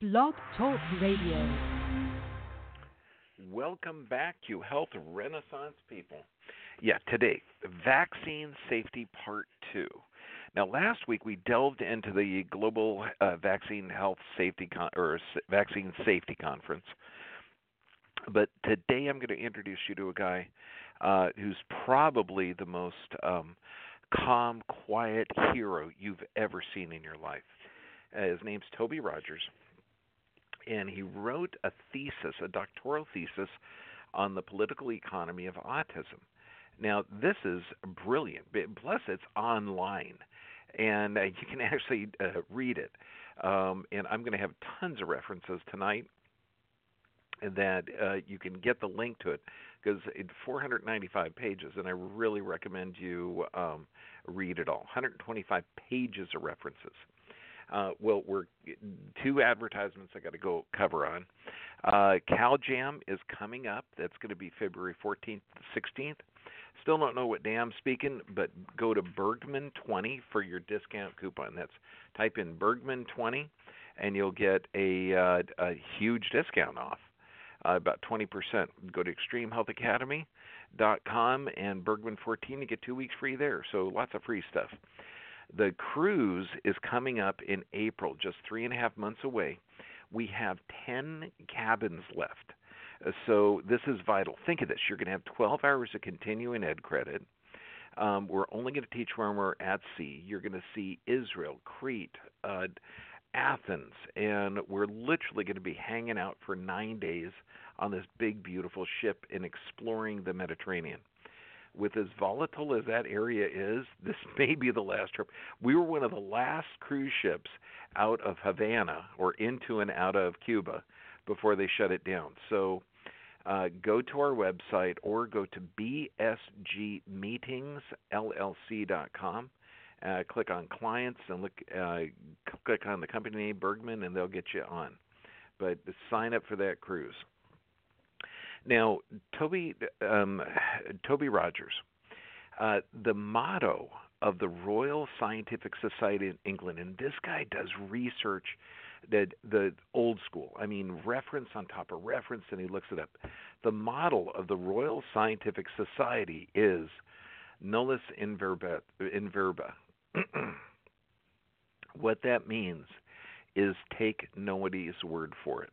Blog Talk Radio. Welcome back, you health renaissance people. Yeah, today, vaccine safety part 2. Now, last week we delved into the Global Vaccine Safety Conference, but today I'm going to introduce you to a guy who's probably the most calm, quiet hero you've ever seen in your life. His name's Toby Rogers. And he wrote a thesis, a doctoral thesis, on the political economy of autism. Now, this is brilliant. Plus, it's online, and you can actually read it. And I'm going to have tons of references tonight that you can get the link to it, because it's 495 pages, and I really recommend you read it all. 125 pages of references. Well, we're two advertisements I got to go cover on. Cal Jam is coming up. That's going to be February 14th, 16th. Still don't know what day I'm speaking, but go to Bergman20 for your discount coupon. That's type in Bergman20, and you'll get a huge discount off, about 20%. Go to extremehealthacademy.com and Bergman14 to get 2 weeks free there. So lots of free stuff. The cruise is coming up in April, just 3.5 months away. We have 10 cabins left, so this is vital. Think of this. You're going to have 12 hours of continuing ed credit. We're only going to teach when we're at sea. You're going to see Israel, Crete, Athens, and we're literally going to be hanging out for 9 days on this big, beautiful ship and exploring the Mediterranean. With as volatile as that area is, this may be the last trip. We were one of the last cruise ships out of Havana, or into and out of Cuba, before they shut it down. So go to our website or go to bsgmeetingsllc.com. Click on clients and look. Click on the company name, Bergman, and they'll get you on. But sign up for that cruise. Now, Toby Rogers, the motto of the Royal Scientific Society in England, and this guy does research that the old school, I mean, reference on top of reference, and he looks it up. The motto of the Royal Scientific Society is nullus in verba. What that means is take nobody's word for it.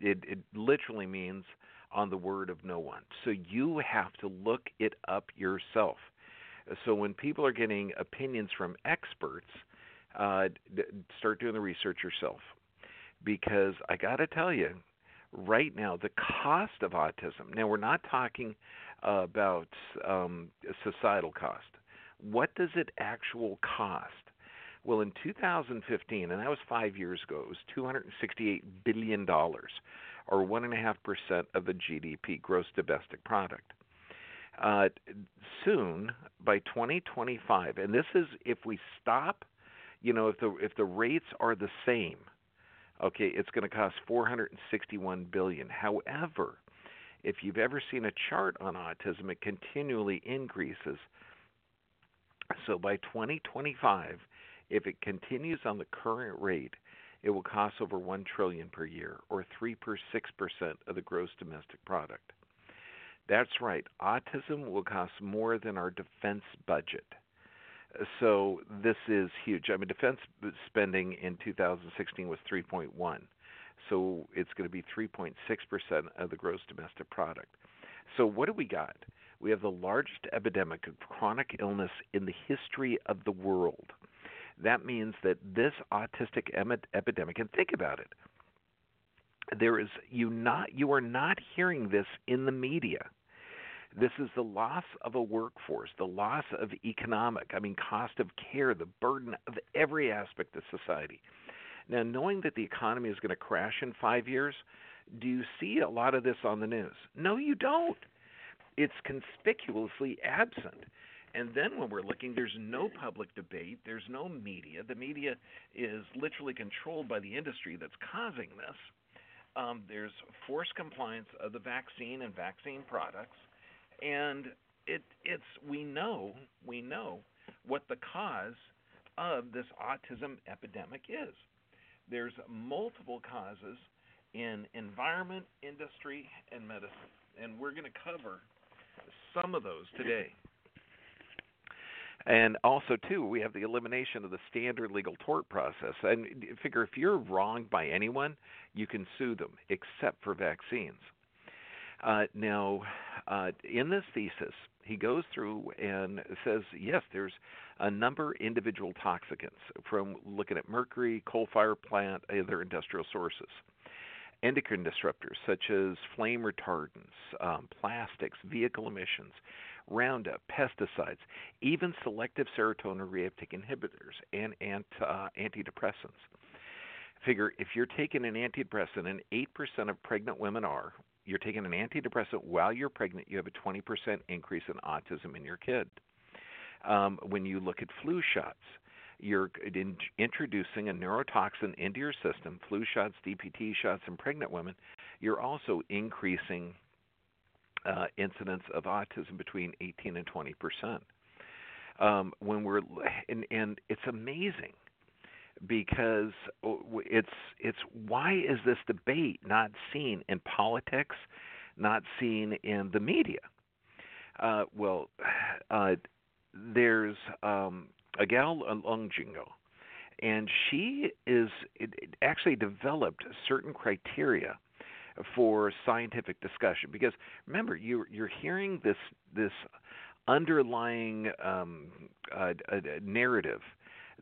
It literally means on the word of no one. So you have to look it up yourself. So when people are getting opinions from experts, start doing the research yourself. Because I got to tell you, right now, the cost of autism, now we're not talking about societal cost. What does it actual cost? Well, in 2015, and that was 5 years ago, it was $268 billion, or 1.5% of the GDP, gross domestic product. Soon, by 2025, and this is if we stop, you know, if the rates are the same, okay, it's going to cost $461 billion. However, if you've ever seen a chart on autism, it continually increases. So by 2025, if it continues on the current rate, it will cost over $1 trillion per year, or 3.6% of the gross domestic product. That's right. Autism will cost more than our defense budget. So this is huge. I mean, defense spending in 2016 was 3.1. So it's going to be 3.6% of the gross domestic product. So what do we got? We have the largest epidemic of chronic illness in the history of the world. That means that this autistic epidemic, and think about it, you are not hearing this in the media. This is the loss of a workforce, the loss of cost of care, the burden of every aspect of society. Now, knowing that the economy is going to crash in 5 years, do you see a lot of this on the news? No, you don't. It's conspicuously absent. And then when we're looking, there's no public debate. There's no media. The media is literally controlled by the industry that's causing this. There's forced compliance of the vaccine and vaccine products. And we know what the cause of this autism epidemic is. There's multiple causes in environment, industry, and medicine, and we're going to cover some of those today. And also, too, we have the elimination of the standard legal tort process. And figure if you're wronged by anyone, you can sue them, except for vaccines. In this thesis, he goes through and says, yes, there's a number of individual toxicants from looking at mercury, coal fire plant, other industrial sources. Endocrine disruptors such as flame retardants, plastics, vehicle emissions, Roundup, pesticides, even selective serotonin reuptake inhibitors, and antidepressants. Figure if you're taking an antidepressant, and 8% of pregnant women are, you're taking an antidepressant while you're pregnant, you have a 20% increase in autism in your kid. When you look at flu shots, you're introducing a neurotoxin into your system, flu shots, DPT shots in pregnant women. You're also increasing incidence of autism between 18 and 20%. And it's amazing because it's why is this debate not seen in politics, not seen in the media? There's a gal, Longingo, and she is actually developed certain criteria for scientific discussion. Because remember, you're hearing this underlying narrative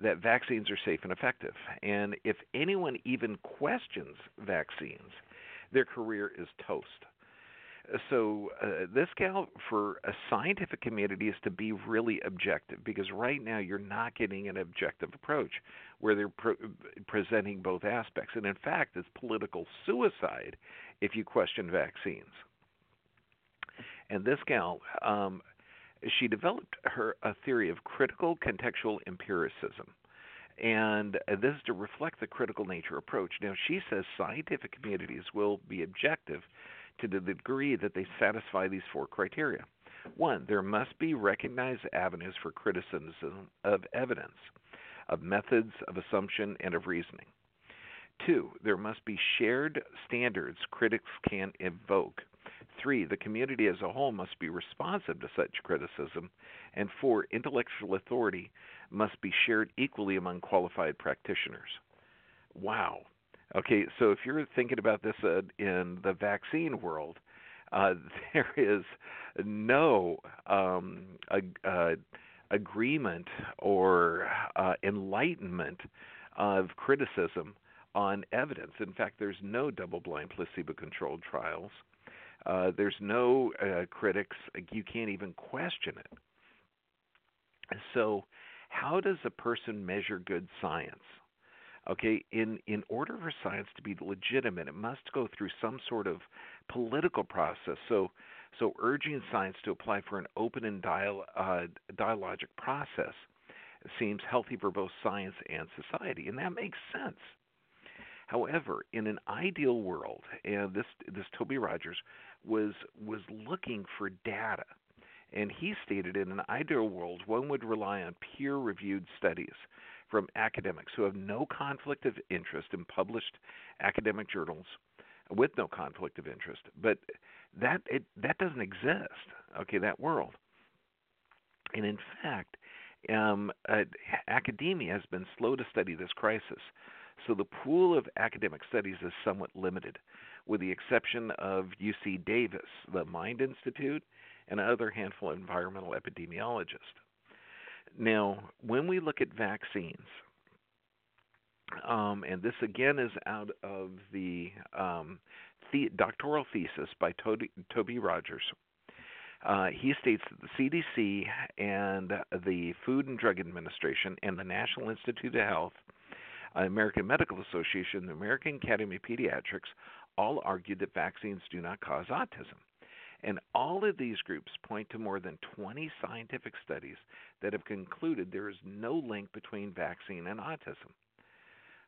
that vaccines are safe and effective, and if anyone even questions vaccines, their career is toast. So this gal for a scientific community is to be really objective, because right now you're not getting an objective approach where they're presenting both aspects. And in fact, it's political suicide if you question vaccines. And this gal, she developed a theory of critical contextual empiricism. And this is to reflect the critical nature approach. Now, she says scientific communities will be objective to the degree that they satisfy these four criteria. One, there must be recognized avenues for criticism of evidence, of methods, of assumption, and of reasoning. Two, there must be shared standards critics can evoke. Three, the community as a whole must be responsive to such criticism. And four, intellectual authority must be shared equally among qualified practitioners. Wow. Okay, so if you're thinking about this in the vaccine world, there is no agreement or enlightenment of criticism on evidence. In fact, there's no double-blind placebo-controlled trials. There's no critics. You can't even question it. So how does a person measure good science? Okay, in order for science to be legitimate, it must go through some sort of political process. So urging science to apply for an open and dialogic process seems healthy for both science and society, and that makes sense. However, in an ideal world, and this Toby Rogers was looking for data, and he stated in an ideal world, one would rely on peer-reviewed studies from academics who have no conflict of interest in published academic journals with no conflict of interest. But that doesn't exist, okay, that world. And in fact, academia has been slow to study this crisis. So the pool of academic studies is somewhat limited, with the exception of UC Davis, the MIND Institute, and another handful of environmental epidemiologists. Now, when we look at vaccines, and this again is out of the doctoral thesis by Toby Rogers, he states that the CDC and the Food and Drug Administration and the National Institute of Health, American Medical Association, the American Academy of Pediatrics all argued that vaccines do not cause autism. And all of these groups point to more than 20 scientific studies that have concluded there is no link between vaccine and autism.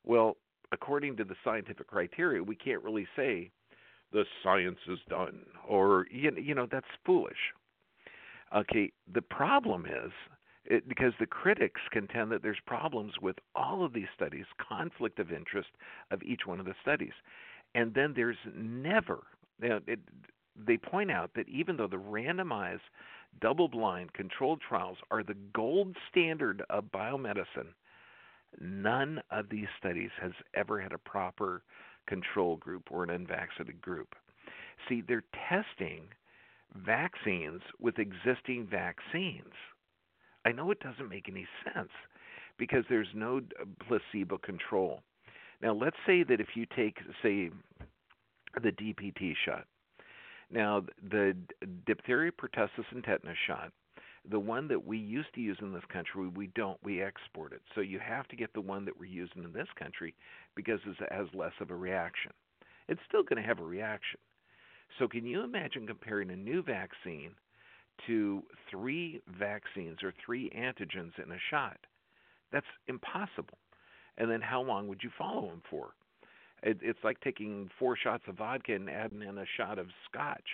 Well, according to the scientific criteria, we can't really say the science is done or, that's foolish. Okay, the problem is because the critics contend that there's problems with all of these studies, conflict of interest of each one of the studies. And then there's never, you know, they point out that even though the randomized, double-blind, controlled trials are the gold standard of biomedicine, none of these studies has ever had a proper control group or an unvaccinated group. See, they're testing vaccines with existing vaccines. I know it doesn't make any sense because there's no placebo control. Now, let's say that if you take, say, the DPT shot. Now, the diphtheria, pertussis, and tetanus shot, the one that we used to use in this country, we don't. We export it. So you have to get the one that we're using in this country because it has less of a reaction. It's still going to have a reaction. So can you imagine comparing a new vaccine to three vaccines or three antigens in a shot? That's impossible. And then how long would you follow them for? It's like taking 4 shots of vodka and adding in a shot of scotch.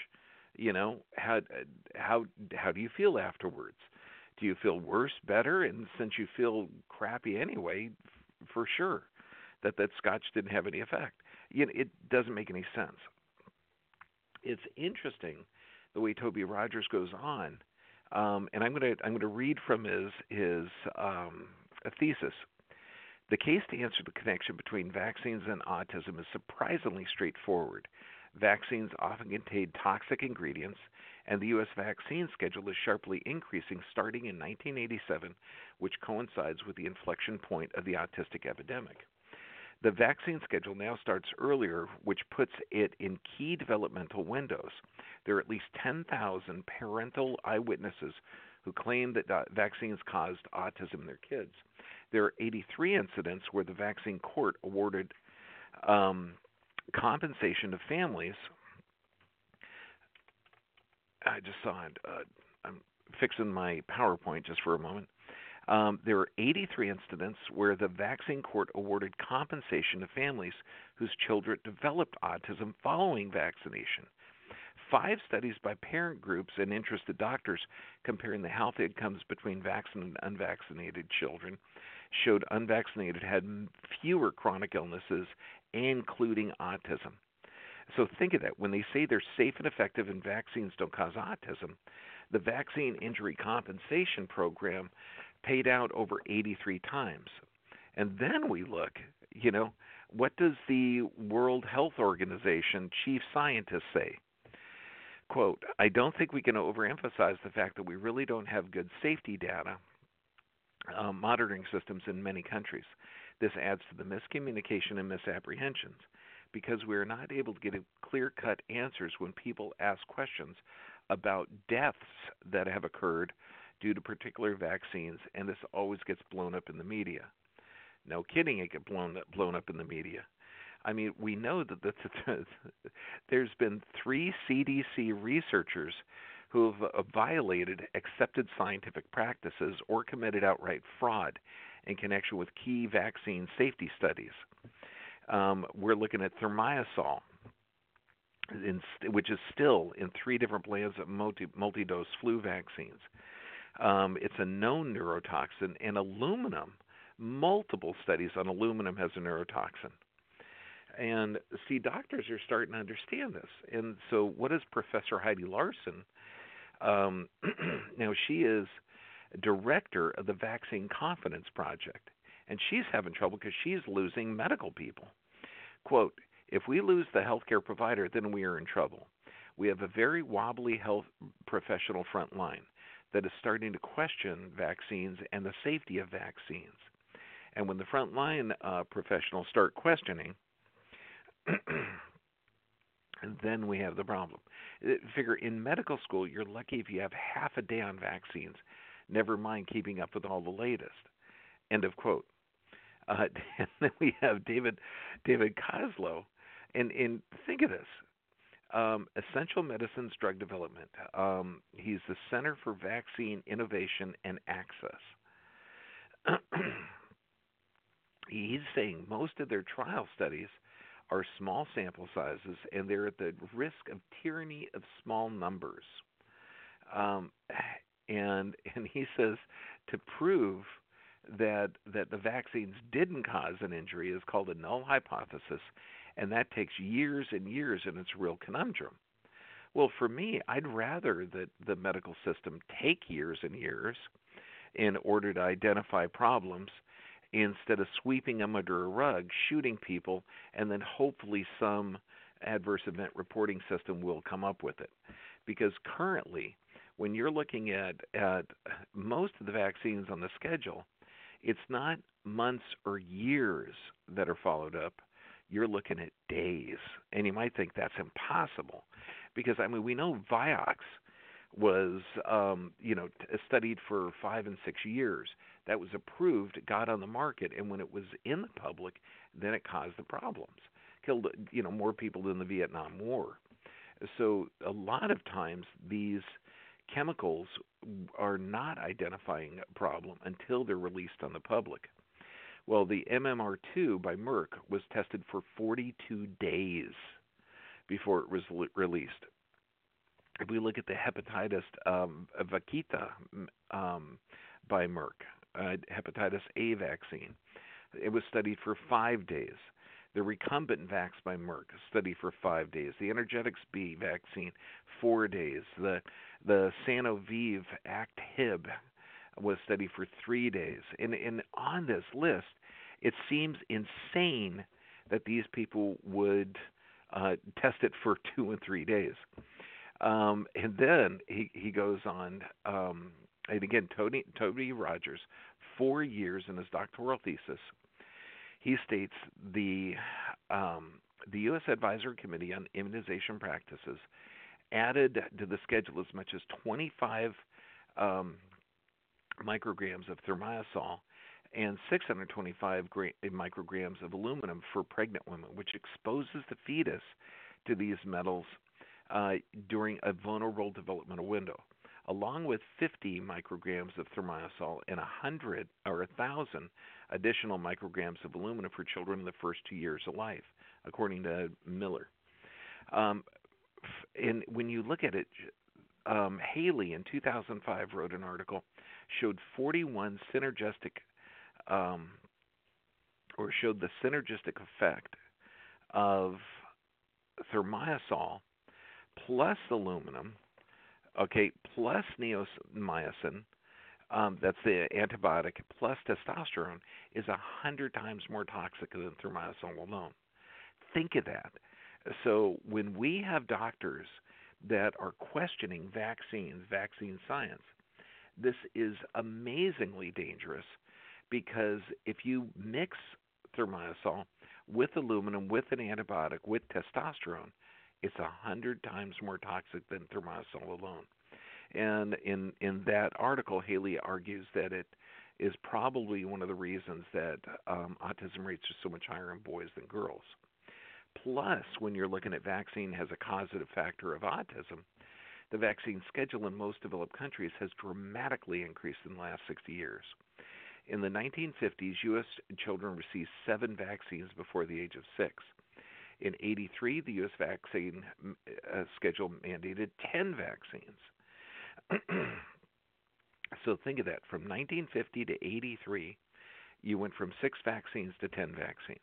You know, how do you feel afterwards? Do you feel worse, better? And since you feel crappy anyway, for sure that scotch didn't have any effect. You know, it doesn't make any sense. It's interesting the way Toby Rogers goes on, and I'm going to read from his thesis. The case to answer the connection between vaccines and autism is surprisingly straightforward. Vaccines often contain toxic ingredients, and the U.S. vaccine schedule is sharply increasing starting in 1987, which coincides with the inflection point of the autistic epidemic. The vaccine schedule now starts earlier, which puts it in key developmental windows. There are at least 10,000 parental eyewitnesses who claim that vaccines caused autism in their kids. There are 83 incidents where the vaccine court awarded compensation to families. I just saw it. I'm fixing my PowerPoint just for a moment. There were 83 incidents where the vaccine court awarded compensation to families whose children developed autism following vaccination. 5 studies by parent groups and interested doctors comparing the health outcomes between vaccinated and unvaccinated children showed unvaccinated had fewer chronic illnesses, including autism. So think of that. When they say they're safe and effective and vaccines don't cause autism, the Vaccine Injury Compensation Program paid out over 83 times. And then we look, you know, what does the World Health Organization chief scientist say? Quote, I don't think we can overemphasize the fact that we really don't have good safety data monitoring systems in many countries. This adds to the miscommunication and misapprehensions because we are not able to get clear-cut answers when people ask questions about deaths that have occurred due to particular vaccines, and this always gets blown up in the media. No kidding, it gets blown up in the media. I mean, we know that there's been 3 CDC researchers who have violated accepted scientific practices or committed outright fraud in connection with key vaccine safety studies. We're looking at thimerosal, which is still in 3 different blends of multi-dose flu vaccines. It's a known neurotoxin, and aluminum, multiple studies on aluminum has a neurotoxin. And see, doctors are starting to understand this. And so what is Professor Heidi Larson? Now, she is director of the Vaccine Confidence Project, and she's having trouble because she's losing medical people. Quote, if we lose the healthcare provider, then we are in trouble. We have a very wobbly health professional front line that is starting to question vaccines and the safety of vaccines. And when the front line professionals start questioning, and then we have the problem. Figure in medical school, you're lucky if you have half a day on vaccines, never mind keeping up with all the latest. End of quote. And then we have David Koslow. And think of this. Essential Medicines Drug Development. He's the Center for Vaccine Innovation and Access. He's saying most of their trial studies are small sample sizes, and they're at the risk of tyranny of small numbers. And he says to prove that the vaccines didn't cause an injury is called a null hypothesis, and that takes years and years, and it's a real conundrum. Well, for me, I'd rather that the medical system take years and years in order to identify problems instead of sweeping them under a rug, shooting people, and then hopefully some adverse event reporting system will come up with it. Because currently, when you're looking at most of the vaccines on the schedule, it's not months or years that are followed up. You're looking at days. And you might think that's impossible because, I mean, we know Vioxx was, studied for 5 and 6 years. That was approved, got on the market, and when it was in the public, then it caused the problems. Killed, more people than the Vietnam War. So a lot of times these chemicals are not identifying a problem until they're released on the public. Well, the MMR2 by Merck was tested for 42 days before it was released. If we look at the hepatitis Vaquita by Merck, hepatitis A vaccine, it was studied for 5 days. The recumbent vax by Merck, studied for 5 days. The Energetics B vaccine, 4 days. The Sanoviv Act Hib was studied for 3 days. And on this list, it seems insane that these people would test it for 2 and 3 days. And then he goes on, and again, Toby Rogers, 4 years in his doctoral thesis, he states the U.S. Advisory Committee on Immunization Practices added to the schedule as much as 25 micrograms of thimerosal and 625 micrograms of aluminum for pregnant women, which exposes the fetus to these metals during a vulnerable developmental window, along with 50 micrograms of thimerosal and 100 or 1,000 additional micrograms of aluminum for children in the first 2 years of life, according to Miller. And when you look at it, Haley in 2005 wrote an article, showed the synergistic effect of thimerosal plus aluminum, plus neomycin, that's the antibiotic, plus testosterone, is 100 times more toxic than thimerosal alone. Think of that. So when we have doctors that are questioning vaccines, vaccine science, this is amazingly dangerous because if you mix thimerosal with aluminum, with an antibiotic, with testosterone, it's 100 times more toxic than thimerosal alone. And in that article, Haley argues that it is probably one of the reasons that autism rates are so much higher in boys than girls. Plus, when you're looking at vaccine has a causative factor of autism, the vaccine schedule in most developed countries has dramatically increased in the last 60 years. In the 1950s, U.S. children received 7 vaccines before the age of 6. In 1983, the U.S. vaccine schedule mandated 10 vaccines. So think of that. From 1950 to 1983, you went from 6 vaccines to 10 vaccines.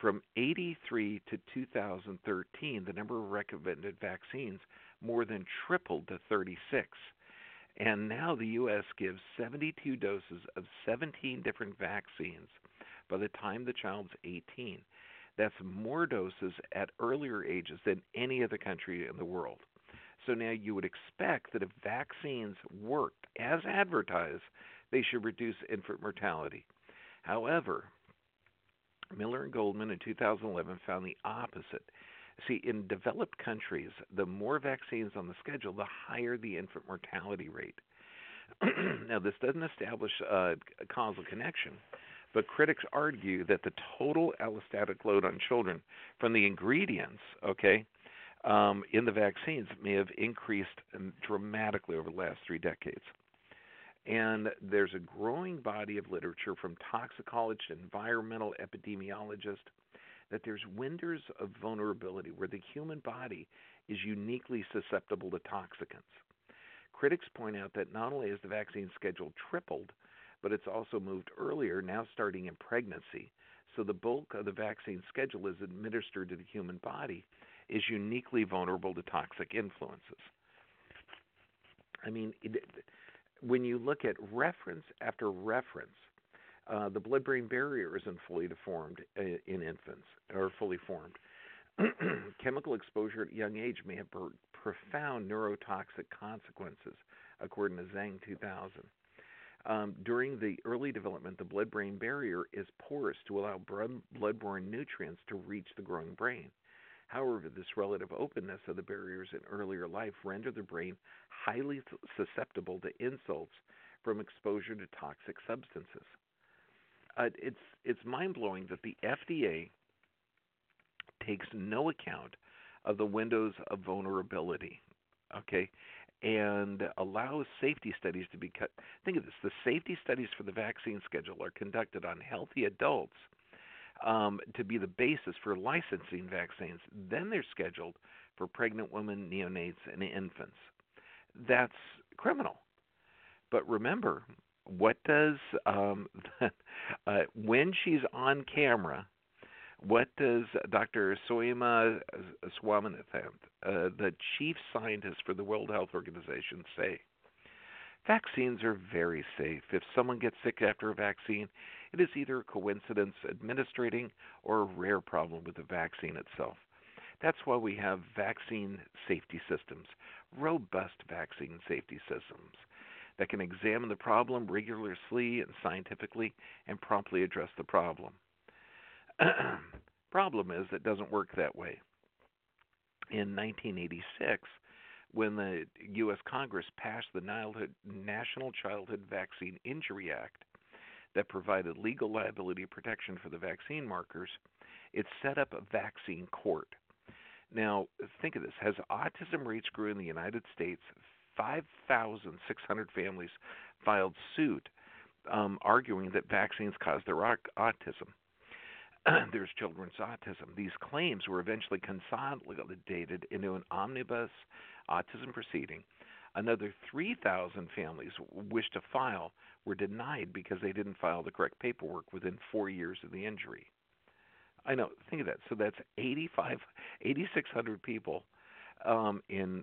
From 1983 to 2013, the number of recommended vaccines more than tripled to 36. And now the U.S. gives 72 doses of 17 different vaccines by the time the child's 18. That's more doses at earlier ages than any other country in the world. So now you would expect that if vaccines worked as advertised, they should reduce infant mortality. However, Miller and Goldman in 2011 found the opposite. See, in developed countries, the more vaccines on the schedule, the higher the infant mortality rate. Now, this doesn't establish a causal connection, but critics argue that the total allostatic load on children from the ingredients, in the vaccines may have increased dramatically over the last 3 decades. And there's a growing body of literature from toxicologists and environmental epidemiologists that there's windows of vulnerability where the human body is uniquely susceptible to toxicants. Critics point out that not only is the vaccine schedule tripled, but it's also moved earlier, now starting in pregnancy. So the bulk of the vaccine schedule as administered to the human body is uniquely vulnerable to toxic influences. I mean, when you look at reference after reference, the blood-brain barrier isn't fully deformed in infants or fully formed. Chemical exposure at a young age may have profound neurotoxic consequences, according to Zhang 2000. During the early development, the blood-brain barrier is porous to allow blood-borne nutrients to reach the growing brain. However, this relative openness of the barriers in earlier life render the brain highly susceptible to insults from exposure to toxic substances. It's mind-blowing that the FDA takes no account of the windows of vulnerability, okay, and allows safety studies to be cut. Think of this. The safety studies for the vaccine schedule are conducted on healthy adults to be the basis for licensing vaccines. Then they're scheduled for pregnant women, neonates, and infants. That's criminal. But remember, what does when she's on camera, what does Dr. Soumya Swaminathan, the chief scientist for the World Health Organization, say? Vaccines are very safe. If someone gets sick after a vaccine, it is either a coincidence administering or a rare problem with the vaccine itself. That's why we have vaccine safety systems, robust vaccine safety systems that can examine the problem rigorously and scientifically and promptly address the problem. Problem is that doesn't work that way. In 1986, when the U.S. Congress passed the National Childhood Vaccine Injury Act that provided legal liability protection for the vaccine markers, it set up a vaccine court. Now, think of this. As autism rates grew in the United States, 5,600 families filed suit arguing that vaccines caused their autism. There's children's autism. These claims were eventually consolidated into an omnibus autism proceeding. Another 3,000 families wished to file were denied because they didn't file the correct paperwork within 4 years of the injury. I know. Think of that. So that's 8,600 people in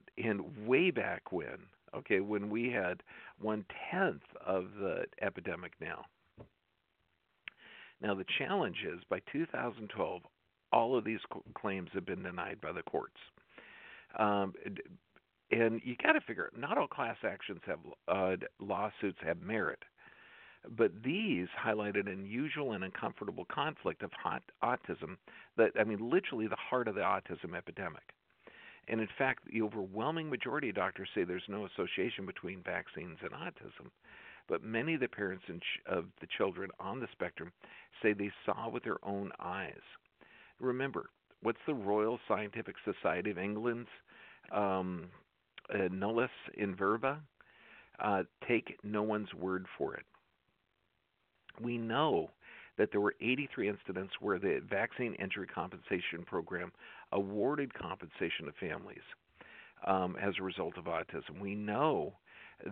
way back when, okay, when we had 1/10 of the epidemic now. Now, the challenge is, by 2012, all of these claims have been denied by the courts. And you got to figure, not all class actions have lawsuits have merit, but these highlight an unusual and uncomfortable conflict of autism that, I mean, literally the heart of the autism epidemic. And in fact, the overwhelming majority of doctors say there's no association between vaccines and autism. But many of the parents of the children on the spectrum say they saw with their own eyes. Remember, what's the Royal Scientific Society of England's nullus in verba? Take no one's word for it. We know that there were 83 incidents where the Vaccine Injury Compensation Program awarded compensation to families as a result of autism. We know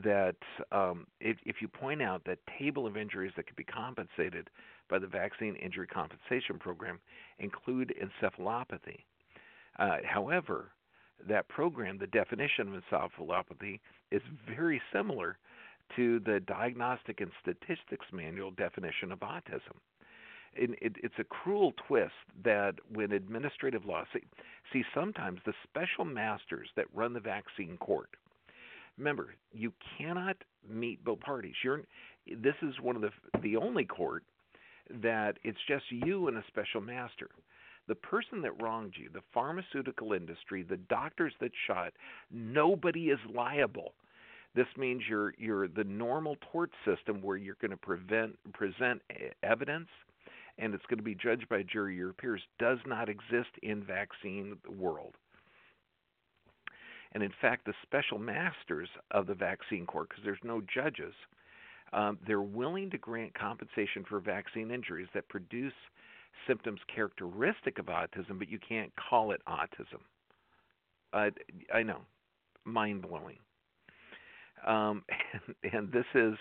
that if you point out that table of injuries that could be compensated by the Vaccine Injury Compensation Program include encephalopathy. However, that program, the definition of encephalopathy, is very similar to the Diagnostic and Statistics Manual definition of autism. It's a cruel twist that when administrative law, see sometimes the special masters that run the vaccine court, remember, you cannot meet both parties. This is one of the only court that it's just you and a special master. The person that wronged you, the pharmaceutical industry, the doctors that shot, nobody is liable. This means you're the normal tort system where you're going to present evidence, and it's going to be judged by a jury. Your peers does not exist in vaccine world. And in fact, the special masters of the vaccine court, because there's no judges, they're willing to grant compensation for vaccine injuries that produce symptoms characteristic of autism, but you can't call it autism. I know, mind-blowing. And this is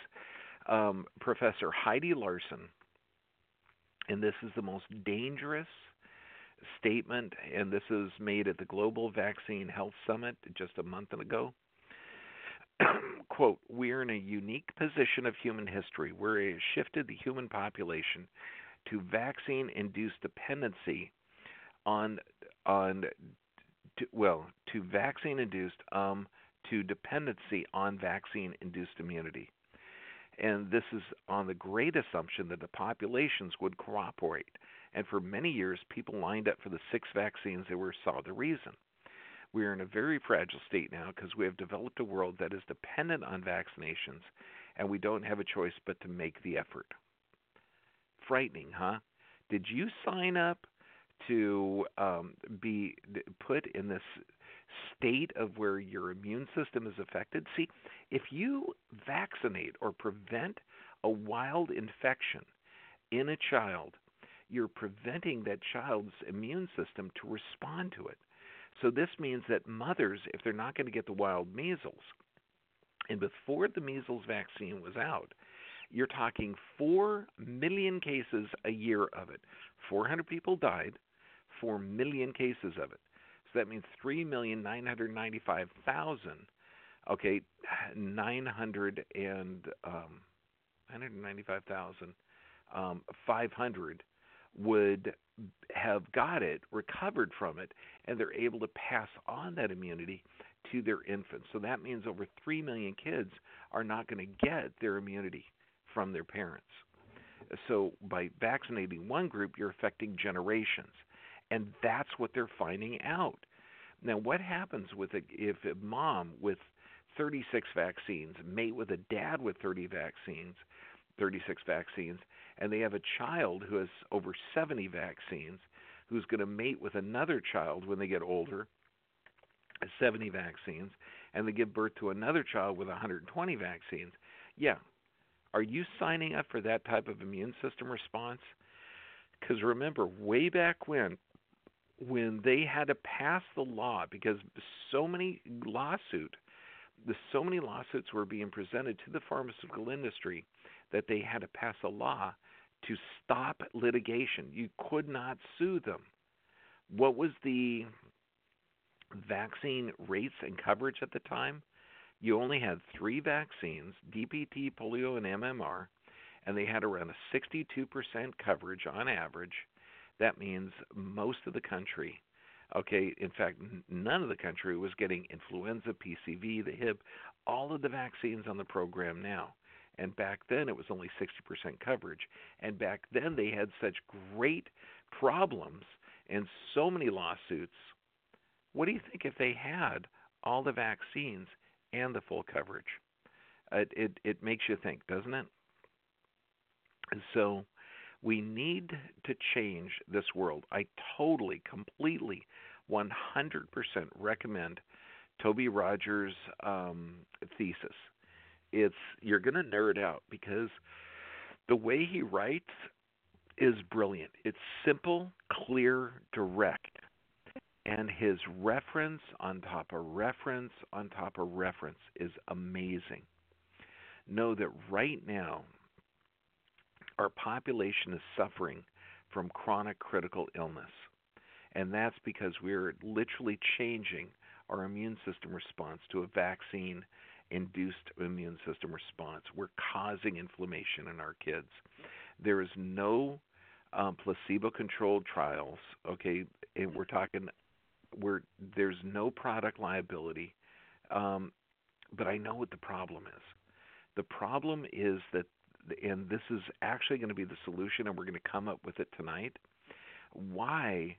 Professor Heidi Larson. And this is the most dangerous statement, and this is made at the Global Vaccine Health Summit just a month ago. Quote, we're in a unique position of human history where it has shifted the human population to vaccine-induced dependency to dependency on vaccine-induced immunity. And this is on the great assumption that the populations would cooperate. And for many years, people lined up for the 6 vaccines that were saw the reason. We are in a very fragile state now because we have developed a world that is dependent on vaccinations, and we don't have a choice but to make the effort. Frightening, huh? Did you sign up to be put in this state of where your immune system is affected? See, if you vaccinate or prevent a wild infection in a child, you're preventing that child's immune system to respond to it. So this means that mothers, if they're not going to get the wild measles, and before the measles vaccine was out, you're talking 4 million cases a year of it. 400 people died, 4 million cases of it. So that means 3,995,500 would have got it, recovered from it, and they're able to pass on that immunity to their infants. So that means over 3 million kids are not going to get their immunity from their parents. So by vaccinating one group, you're affecting generations. And that's what they're finding out. Now, what happens with if a mom with 36 vaccines, mate with a dad with 36 vaccines, and they have a child who has over 70 vaccines who's going to mate with another child when they get older, 70 vaccines, and they give birth to another child with 120 vaccines? Yeah. Are you signing up for that type of immune system response? Because remember, way back when they had to pass the law, because so many lawsuits were being presented to the pharmaceutical industry that they had to pass a law to stop litigation. You could not sue them. What was the vaccine rates and coverage at the time? You only had 3 vaccines, DPT, polio, and MMR, and they had around a 62% coverage on average. That means most of the country. Okay, in fact, none of the country was getting influenza, PCV, the HIB, all of the vaccines on the program now. And back then, it was only 60% coverage. And back then, they had such great problems and so many lawsuits. What do you think if they had all the vaccines and the full coverage? It makes you think, doesn't it? And so we need to change this world. I totally, completely, 100% recommend Toby Rogers' thesis. You're going to nerd out because the way he writes is brilliant. It's simple, clear, direct. And his reference on top of reference on top of reference is amazing. Know that right now, our population is suffering from chronic critical illness, and that's because we're literally changing our immune system response to a vaccine-induced immune system response. We're causing inflammation in our kids. There is no placebo-controlled trials, okay? And there's no product liability, but I know what the problem is. The problem is that, and this is actually going to be the solution, and we're going to come up with it tonight, why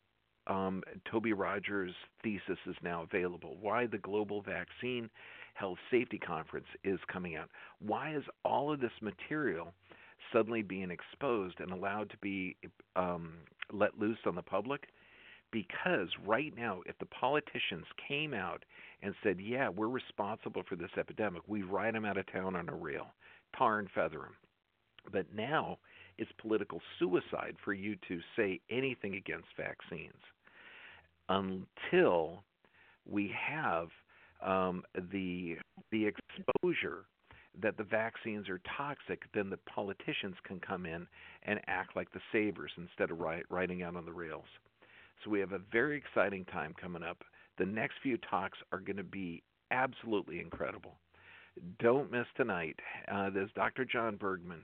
Toby Rogers' thesis is now available, why the Global Vaccine Health Safety Conference is coming out, why is all of this material suddenly being exposed and allowed to be let loose on the public? Because right now, if the politicians came out and said, yeah, we're responsible for this epidemic, we ride them out of town on a rail, tar and feather them. But now it's political suicide for you to say anything against vaccines until we have the exposure that the vaccines are toxic, then the politicians can come in and act like the savers instead of riding out on the rails. So we have a very exciting time coming up. The next few talks are going to be absolutely incredible. Don't miss tonight. This is Dr. John Bergman.